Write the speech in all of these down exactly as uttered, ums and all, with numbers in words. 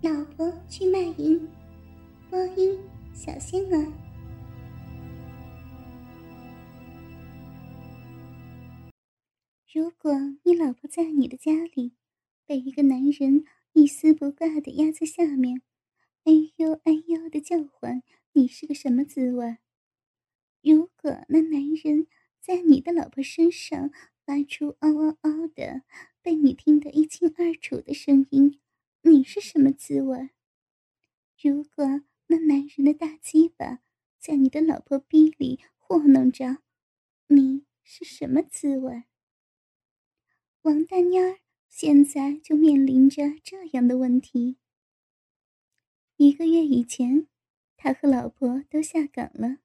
老婆去卖淫，播音小仙儿。如果你老婆在你的家里被一个男人一丝不挂的压在下面，哎呦哎呦的叫唤，你是个什么滋味？如果那男人在你的老婆身上发出嗷嗷嗷的，被你听得一清二楚的声音，你是什么滋味？如果那男人的大鸡巴在你的老婆逼里霍弄着，你是什么滋味？王大妮儿现在就面临着这样的问题。一个月以前，他和老婆都下岗了，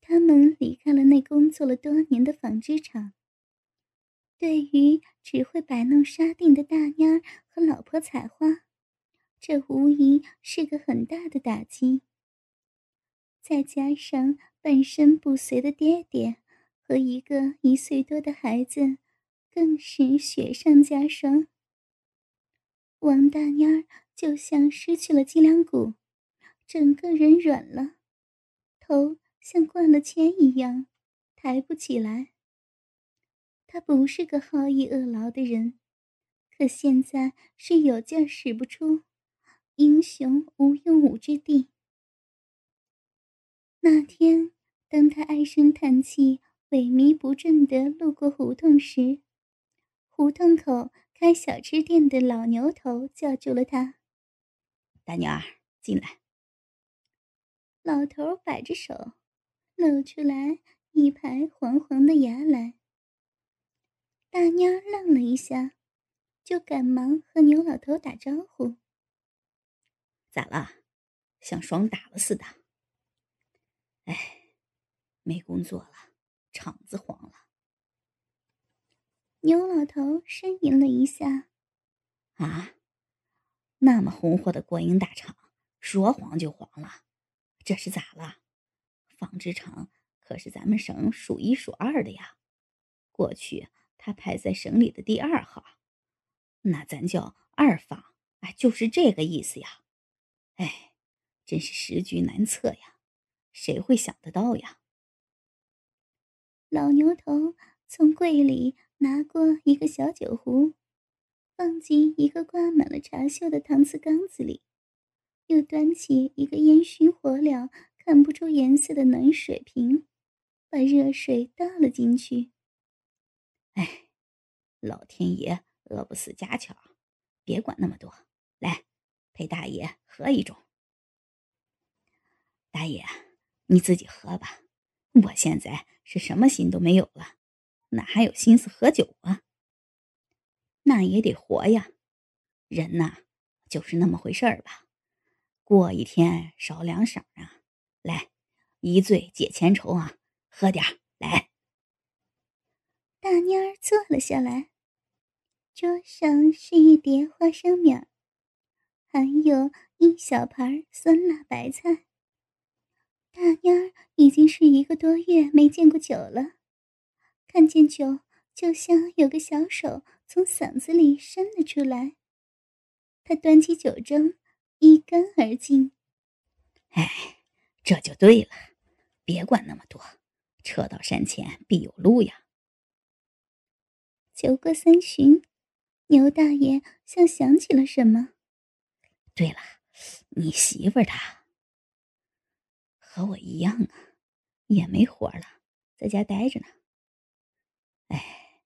他们离开了那工作了多年的纺织厂。对于只会摆弄纱锭的大妮儿和老婆采花，这无疑是个很大的打击。再加上半身不遂的爹爹和一个一岁多的孩子，更是雪上加霜。王大妮儿就像失去了脊梁骨，整个人软了，头像灌了铅一样抬不起来。他不是个好逸恶劳的人，可现在是有劲使不出，英雄无用武之地。那天，当他唉声叹气、萎靡不振地路过胡同时，胡同口开小吃店的老牛头叫住了他：“大妮儿，进来。”老头摆着手，露出来一排黄黄的牙来。大妮儿愣了一下，就赶忙和牛老头打招呼：“咋了？像爽打了似的。”“哎，没工作了，厂子黄了。”牛老头呻吟了一下：“啊，那么红火的国营大厂，说黄就黄了，这是咋了？纺织厂可是咱们省数一数二的呀，过去他排在省里的第二号，那咱叫二坊，哎，就是这个意思呀。哎，真是时局难测呀，谁会想得到呀？”老牛头从柜里拿过一个小酒壶，放进一个挂满了茶锈的搪瓷缸子里，又端起一个烟熏火燎、看不出颜色的暖水瓶，把热水倒了进去。“哎，老天爷饿不死家巧，别管那么多，来，陪大爷喝一盅。”“大爷，你自己喝吧，我现在是什么心都没有了，哪还有心思喝酒啊？那也得活呀，人呐，就是那么回事儿吧，过一天少两晌啊，来，一醉解千愁啊，喝点儿，来。”大妮儿坐了下来，桌上是一碟花生米儿，还有一小盘酸辣白菜。大妮儿已经是一个多月没见过酒了，看见酒就像有个小手从嗓子里伸了出来，她端起酒盅一干而尽。“哎，这就对了，别管那么多，车到山前必有路呀。”酒过三巡，牛大爷像想起了什么：“对了，你媳妇儿她和我一样啊，也没活了，在家待着呢。哎，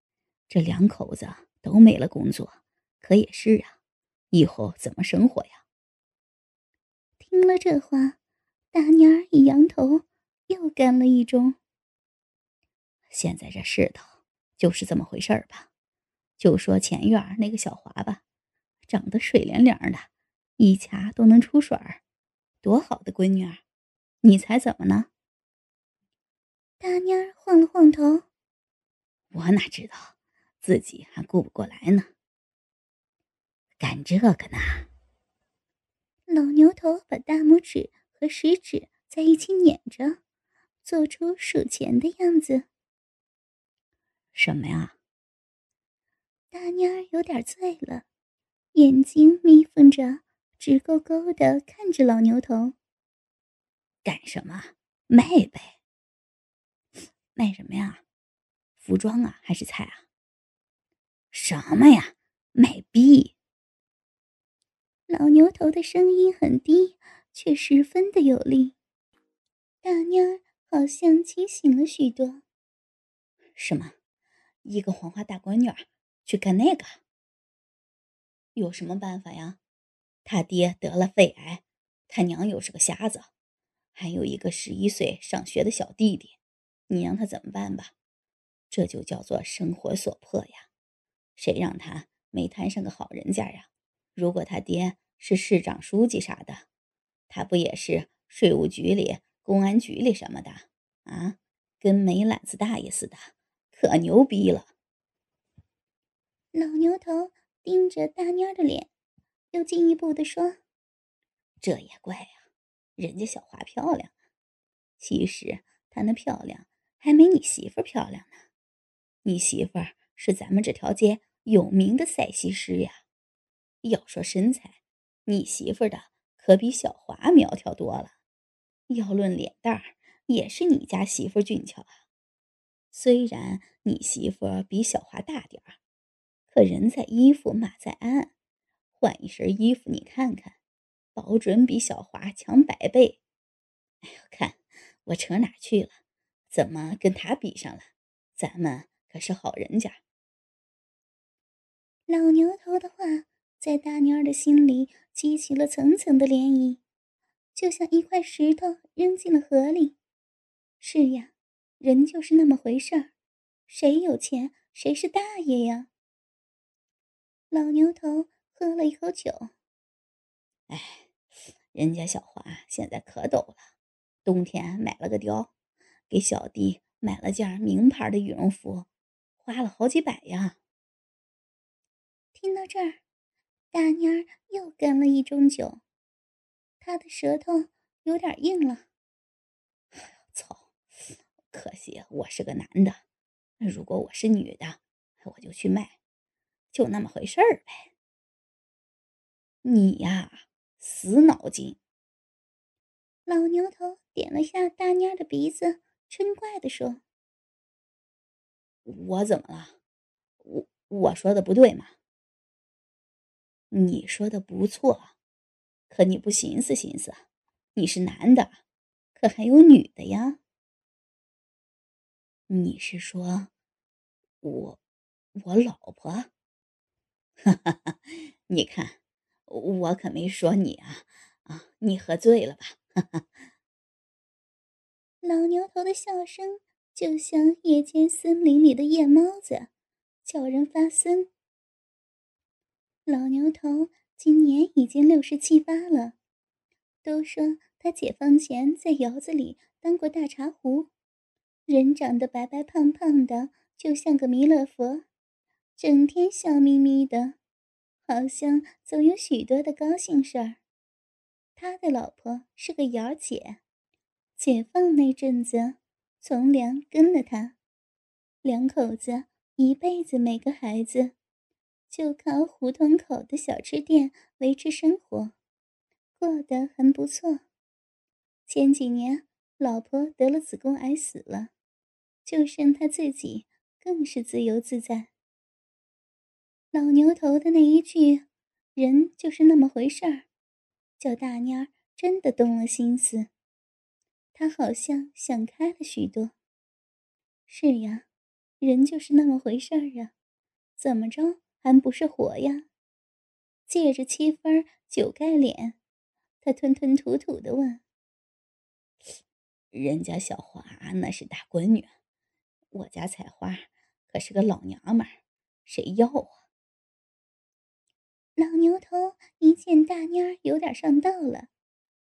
这两口子都没了工作，可也是啊，以后怎么生活呀？”听了这话，大妮儿一扬头，又干了一盅。“现在这世道就是这么回事儿吧，就说前院那个小华吧，长得水灵灵的，一掐都能出水儿，多好的闺女儿，你猜怎么呢？”大妮儿晃了晃头：“我哪知道，自己还顾不过来呢。”“干这个呢？”老牛头把大拇指和食指在一起捻着，做出数钱的样子。“什么呀？”大妮儿有点醉了，眼睛眯缝着，直勾勾地看着老牛头。干什么？卖呗。卖什么呀？服装啊，还是菜啊？什么呀？卖逼。老牛头的声音很低，却十分的有力。大妞儿好像清醒了许多。什么？一个黄花大闺女儿去干那个？有什么办法呀？他爹得了肺癌，他娘又是个瞎子，还有一个十一岁上学的小弟弟，你让他怎么办吧？这就叫做生活所迫呀！谁让他没摊上个好人家呀？如果他爹是市长、书记啥的，他不也是税务局里、公安局里什么的啊？跟煤篮子大爷似的，可牛逼了！老牛头盯着大妞的脸，又进一步的说：“这也怪呀、啊，人家小花漂亮啊。其实她那漂亮还没你媳妇儿漂亮呢。你媳妇儿是咱们这条街有名的赛西施呀。要说身材，你媳妇儿的可比小华苗条多了。要论脸蛋儿，也是你家媳妇儿俊俏啊。虽然你媳妇儿比小华大点儿。”可人在衣服马在鞍，换一身衣服你看看，保准比小华强百倍。哎呦，看我扯哪去了？怎么跟他比上了？咱们可是好人家。老牛头的话在大妞儿的心里激起了层层的涟漪，就像一块石头扔进了河里。是呀，人就是那么回事儿，谁有钱谁是大爷呀。老牛头喝了一口酒。哎，人家小华现在可抖了，冬天买了个貂，给小弟买了件名牌的羽绒服，花了好几百呀。听到这儿，大妮儿又干了一盅酒，她的舌头有点硬了。操，可惜我是个男的，如果我是女的，我就去卖。就那么回事儿呗。你呀，死脑筋。老牛头点了下大妮儿的鼻子，嗔怪地说：“我怎么了？我我说的不对吗？你说的不错，可你不寻思寻思，你是男的，可还有女的呀？你是说我我老婆？”哈哈哈，你看，我可没说你啊啊！你喝醉了吧？哈哈。老牛头的笑声就像夜间森林里的夜猫子，叫人发森。老牛头今年已经六十七八了，都说他解放前在窑子里当过大茶壶，人长得白白胖胖的，就像个弥勒佛。整天笑眯眯的，好像总有许多的高兴事儿。他的老婆是个姚姐，解放那阵子，从良跟了他，两口子一辈子没个孩子，就靠胡同口的小吃店维持生活，过得很不错。前几年，老婆得了子宫癌死了，就剩他自己，更是自由自在。老牛头的那一句“人就是那么回事儿”，叫大妮儿真的动了心思。她好像想开了许多。是呀，人就是那么回事儿呀，怎么着还不是活呀？借着七分酒盖脸，她吞吞吐吐地问：“人家小华那是大闺女，我家采花可是个老娘们儿，谁要啊？”老牛头一见大妮儿有点上道了，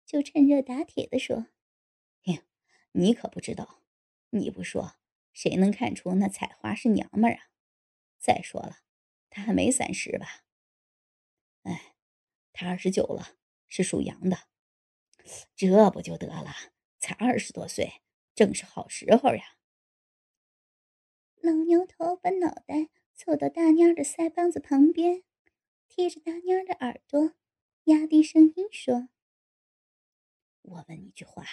就趁热打铁地说：“嘿，你可不知道，你不说，谁能看出那采花是娘们儿啊？再说了，她还没三十吧？哎，她二十九了，是属羊的，这不就得了？才二十多岁，正是好时候呀。”老牛头把脑袋凑到大妮儿的腮帮子旁边。贴着大妞的耳朵，压低声音说：“我问你句话，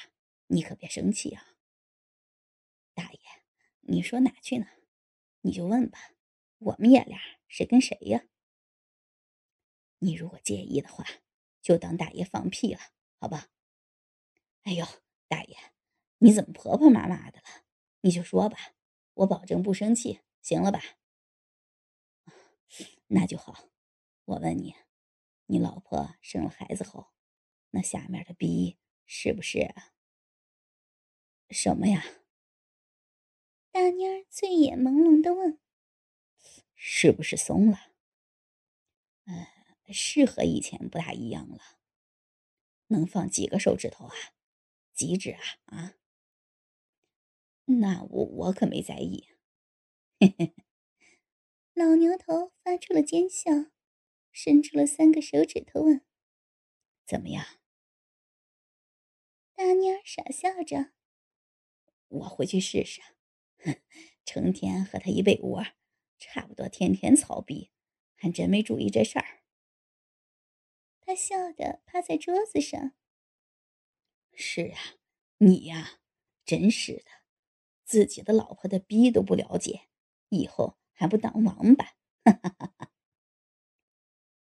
你可别生气啊。”大爷，你说哪去呢？你就问吧，我们爷俩谁跟谁呀？你如果介意的话，就当大爷放屁了，好吧？哎呦，大爷，你怎么婆婆妈妈的了？你就说吧，我保证不生气，行了吧？那就好。我问你，你老婆生了孩子后，那下面的逼是不是什么呀？大妮儿醉眼朦胧地问：“是不是松了？呃，是和以前不大一样了。能放几个手指头啊？几指啊？啊？那我我可没在意。”嘿嘿。老牛头发出了尖笑，伸出了三个手指头问：“怎么样？”大妮儿傻笑着：“我回去试试。”成天和他一被窝，差不多天天操逼，还真没注意这事儿。他笑得趴在桌子上。是啊，你呀、啊，真是的，自己的老婆的逼都不了解，以后还不当王八！哈哈哈哈！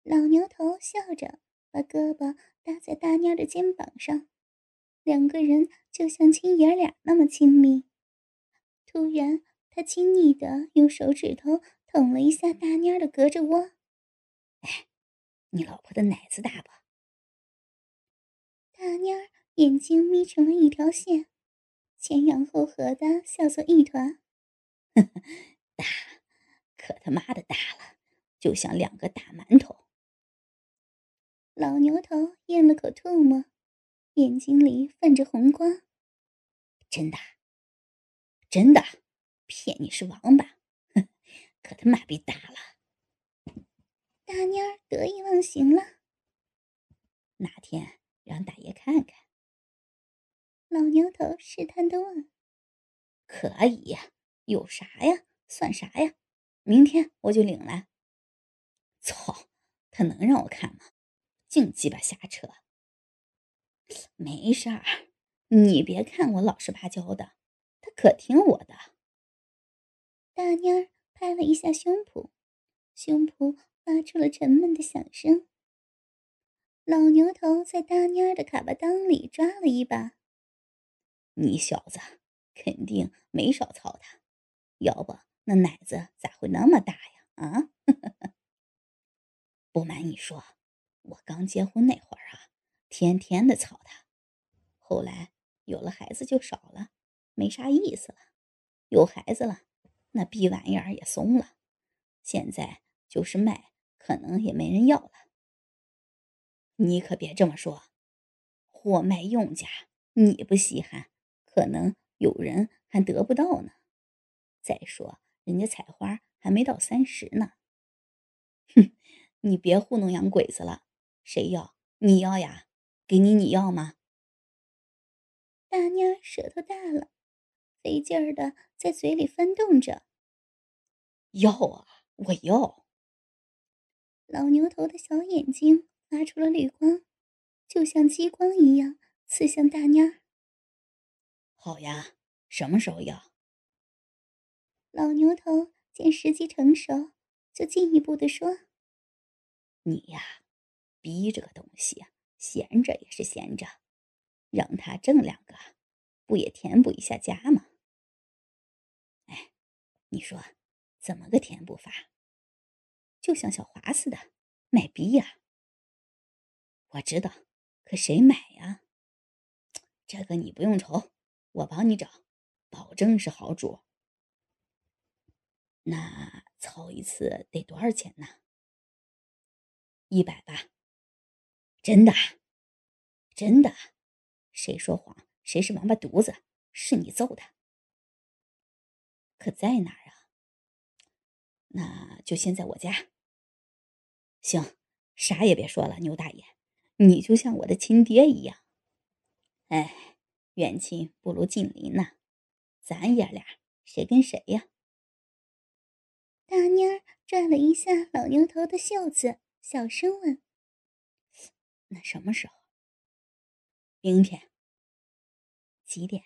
老牛头笑着，把胳膊搭在大妮儿的肩膀上，两个人就像亲爷俩那么亲密。突然，他亲昵的用手指头捅了一下大妮儿的隔着窝。哎，你老婆的奶子大不？大妮儿眼睛眯成了一条线，前仰后合的笑作一团。呵呵，大，可他妈的大了，就像两个大馒头。老牛头咽了口唾沫，眼睛里泛着红光。真的？真的，骗你是王八，可他妈逼大了！大妮儿得意忘形了。哪天让大爷看看？老牛头试探地问。可以，有啥呀？算啥呀？明天我就领来。操，他能让我看吗？净鸡巴瞎扯。没事儿，你别看我老实巴交的。他可听我的。大妮儿拍了一下胸脯，胸脯发出了沉闷的响声。老牛头在大妮儿的卡巴裆里抓了一把。你小子肯定没少操他，要不那奶子咋会那么大呀？啊！不瞒你说，我刚结婚那会儿啊，天天的操他，后来有了孩子就少了。没啥意思了，有孩子了，那逼玩意儿也松了，现在就是卖，可能也没人要了。你可别这么说，货卖用家，你不稀罕，可能有人还得不到呢。再说人家采花还没到三十呢。哼，你别糊弄洋鬼子了，谁要你要呀？给你你要吗？大妮儿舌头大了。费劲儿的在嘴里翻动着。要啊，我要！老牛头的小眼睛发出了绿光，就像激光一样刺向大妮儿。好呀，什么时候要？老牛头见时机成熟，就进一步的说：“你呀，逼这个东西啊，闲着也是闲着，让他挣两个。”不也填补一下家吗？哎，你说怎么个填补法？就像小华似的卖逼呀、啊！我知道，可谁买呀、啊？这个你不用愁，我帮你找，保证是好主。那操一次得多少钱呢？一百吧。真的？真的？谁说谎？谁是王八犊子？是你揍的。可在哪儿啊？那就先在我家。行，啥也别说了，牛大爷，你就像我的亲爹一样。哎，远亲不如近邻呐、啊，咱爷俩谁跟谁呀、啊？大妮儿拽了一下老牛头的袖子，小声问：“那什么时候？明天。几点？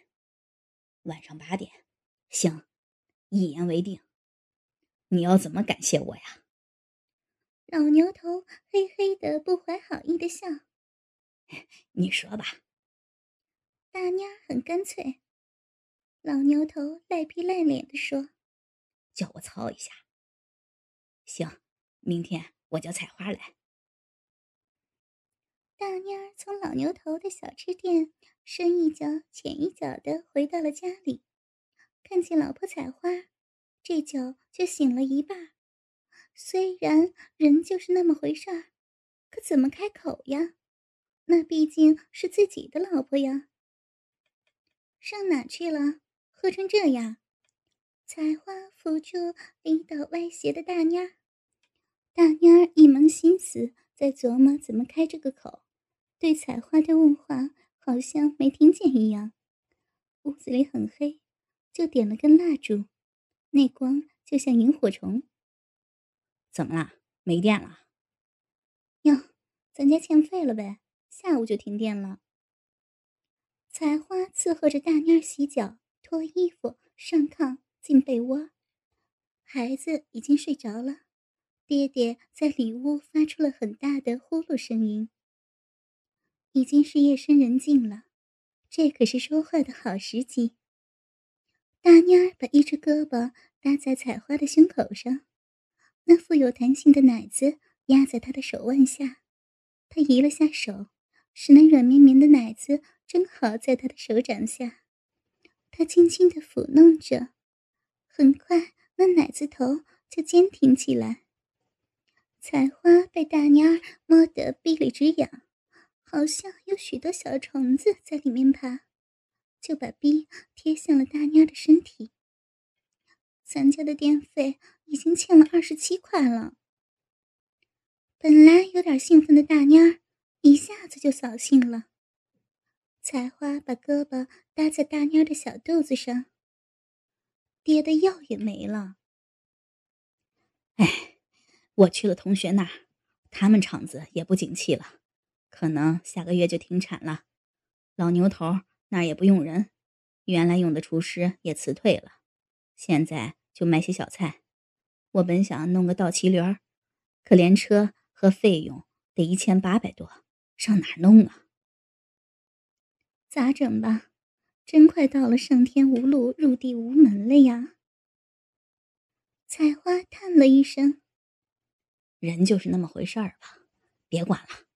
晚上八点。行，一言为定。你要怎么感谢我呀？老牛头嘿嘿的不怀好意的笑。你说吧。大娘很干脆。老牛头赖皮赖脸的说，叫我操一下。行，明天我叫采花来。大娘从老牛头的小吃店深一脚浅一脚的回到了家里，看见老婆采花，这酒就醒了一半。虽然人就是那么回事儿，可怎么开口呀？那毕竟是自己的老婆呀。上哪去了？喝成这样。采花扶住领导歪斜的大蔫儿，大蔫儿一门心思在琢磨怎么开这个口，对采花的问话好像没听见一样。屋子里很黑，就点了根蜡烛，那光就像萤火虫。怎么啦？没电了？哟，咱家欠费了呗，下午就停电了。采花伺候着大蔫洗脚、脱衣服、上炕、进被窝。孩子已经睡着了，爹爹在里屋发出了很大的呼噜声音。已经是夜深人静了，这可是说话的好时机。大蔫把一只胳膊搭在采花的胸口上，那富有弹性的奶子压在她的手腕下，她移了下手，使那软绵绵的奶子正好在他的手掌下，他轻轻地抚弄着，很快那奶子头就坚挺起来。采花被大蔫摸得鼻里直痒，好像有许多小虫子在里面爬，就把鼻贴向了大蔫的身体。咱家的电费已经欠了二十七块了。本来有点兴奋的大蔫一下子就扫兴了。采花把胳膊搭在大蔫的小肚子上，爹的药也没了。哎，我去了同学那儿，他们厂子也不景气了，可能下个月就停产了。老牛头那也不用人，原来用的厨师也辞退了，现在就卖些小菜。我本想弄个倒骑驴儿，可连车和费用得一千八百多，上哪儿弄啊？咋整吧？真快到了上天无路入地无门了呀！采花叹了一声，人就是那么回事儿吧，别管了。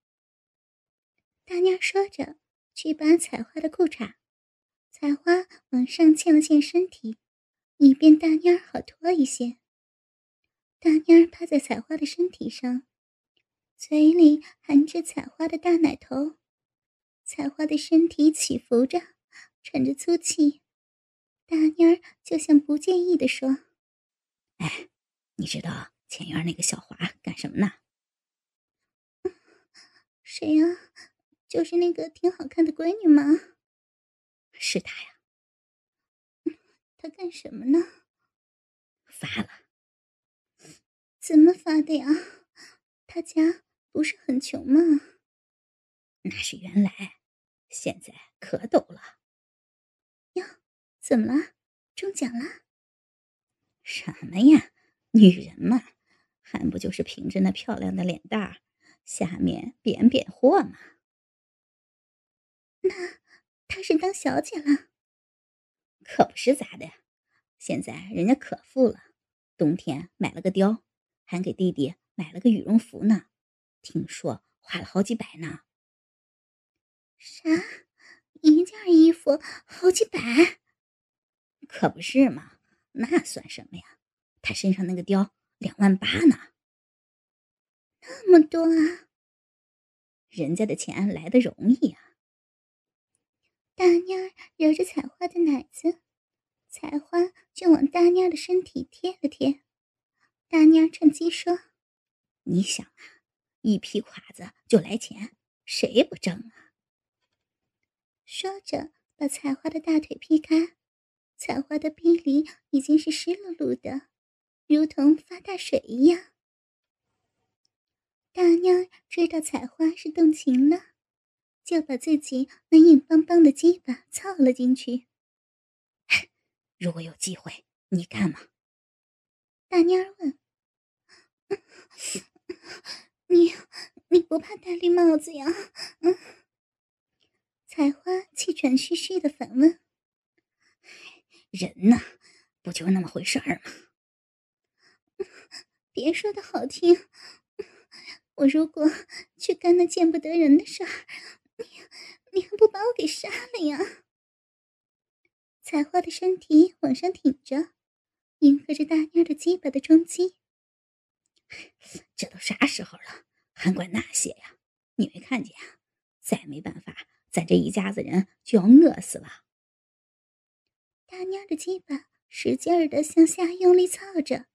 大娘说着，去拔采花的裤衩。采花往上欠了欠身体，以便大娘好脱一些。大娘趴在采花的身体上，嘴里含着采花的大奶头，采花的身体起伏着，喘着粗气。大蔫儿就像不介意地说：“哎，你知道前院那个小华干什么呢？”“嗯、谁呀、啊？就是那个挺好看的闺女吗？”“是她呀。”“嗯、她干什么呢？”“发了。”“怎么发的呀？她家……”不是很穷吗？那是原来，现在可陡了。哟，怎么了？中奖了？什么呀，女人嘛，还不就是凭着那漂亮的脸蛋儿，下面贬贬货嘛。那她是当小姐了？可不是咋的，现在人家可富了，冬天买了个貂，还给弟弟买了个羽绒服呢。听说花了好几百呢。啥？一件衣服好几百？可不是嘛，那算什么呀？他身上那个貂两万八呢。那么多啊？人家的钱来得容易啊。大蔫揉着采花的奶子，采花就往大蔫的身体贴了贴。大蔫趁机说：“你想啊。”一批垮子就来钱，谁不挣啊？说着把采花的大腿劈开，采花的逼里已经是湿漉漉的，如同发大水一样。大妞知道采花是动情了，就把自己那硬邦邦的鸡巴操了进去。如果有机会，你干嘛？大妞问：“你你不怕戴绿帽子呀？”嗯、采花气喘吁吁的反问：“人呐，不就那么回事儿吗？别说的好听。”我如果去干那见不得人的事儿，你你还不把我给杀了呀？采花的身体往上挺着，迎合着大妞的鸡巴的冲击。这都啥时候了，还管那些呀？你没看见啊？再没办法，咱这一家子人就要饿死了。大妞的鸡巴使劲儿的向下用力操着，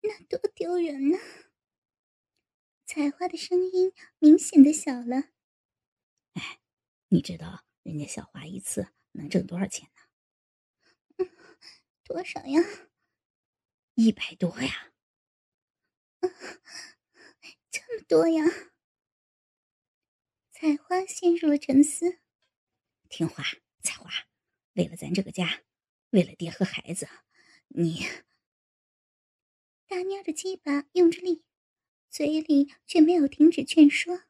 那多丢人呢、啊！采花的声音明显的小了。哎，你知道人家小花一次能挣多少钱呢？嗯、多少呀？一百多呀、啊。这么多呀？采花陷入了沉思。听话，采花，为了咱这个家，为了爹和孩子，你……大妞的鸡巴用着力。嘴里却没有停止劝说，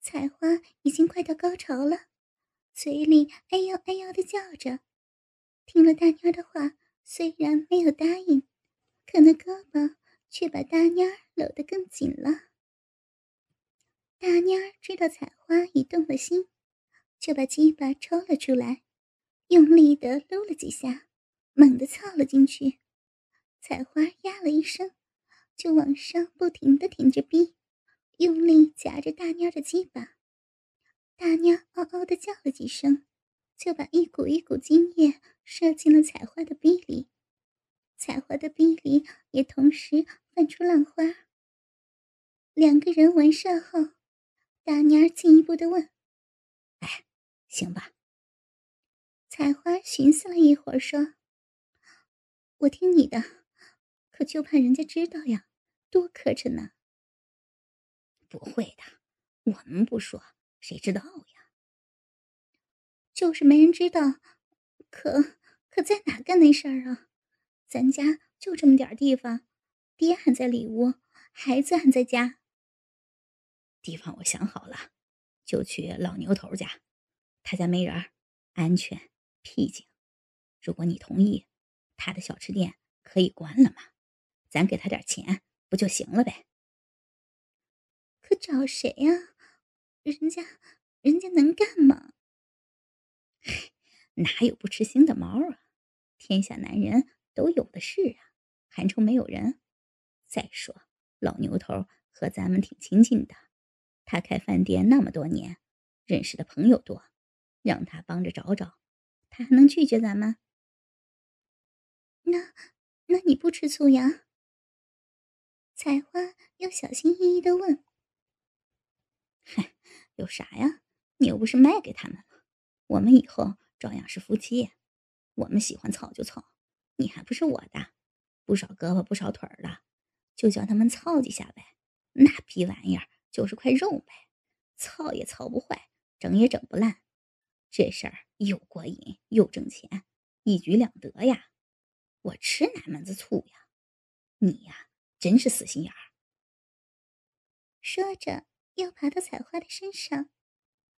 采花已经快到高潮了，嘴里哎呦哎呦的叫着。听了大妞的话，虽然没有答应，可那胳膊却把大妞搂得更紧了。大妞知道采花已动了心，就把鸡巴抽了出来，用力的撸了几下，猛地操了进去。采花呀了一声，就往上不停地挺着逼，用力夹着大妞的鸡巴。大妞嗷嗷地叫了几声，就把一股一股精液射进了采花的逼里。采花的逼里也同时泛出浪花。两个人完事后，大妞进一步地问：“哎，行吧？”采花寻思了一会儿说：“我听你的，可就怕人家知道呀。”多磕碜呢！不会的，我们不说，谁知道呀？就是没人知道，可可在哪干那事儿啊？咱家就这么点地方，爹还在里屋，孩子还在家。地方我想好了，就去老牛头家，他家没人，安全僻静。如果你同意，他的小吃店可以关了吗？咱给他点钱。不就行了呗？可找谁呀、啊？人家，人家能干吗？哪有不吃腥的毛啊？天下男人都有的是啊，还愁没有人？再说老牛头和咱们挺亲近的，他开饭店那么多年，认识的朋友多，让他帮着找找，他还能拒绝咱们？那，那你不吃醋呀？采花又小心翼翼地问：“嗨，有啥呀？你又不是卖给他们了，我们以后照样是夫妻。我们喜欢操就操，你还不是我的，不少胳膊不少腿了，就叫他们操几下呗。那批玩意儿就是块肉呗，操也操不坏，整也整不烂。这事儿又过瘾又挣钱，一举两得呀。我吃哪门子醋呀？你呀。”真是死心眼儿！说着，又爬到采花的身上。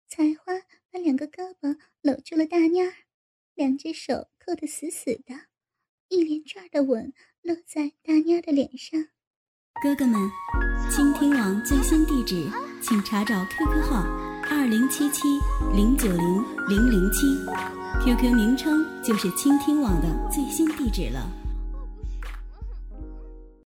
采花把两个胳膊搂住了大妞儿，两只手扣得死死的，一连串的吻落在大妞的脸上。哥哥们，倾听网最新地址，请查找 Q Q 号二零七七零九零零零七，Q Q 名称就是倾听网的最新地址了。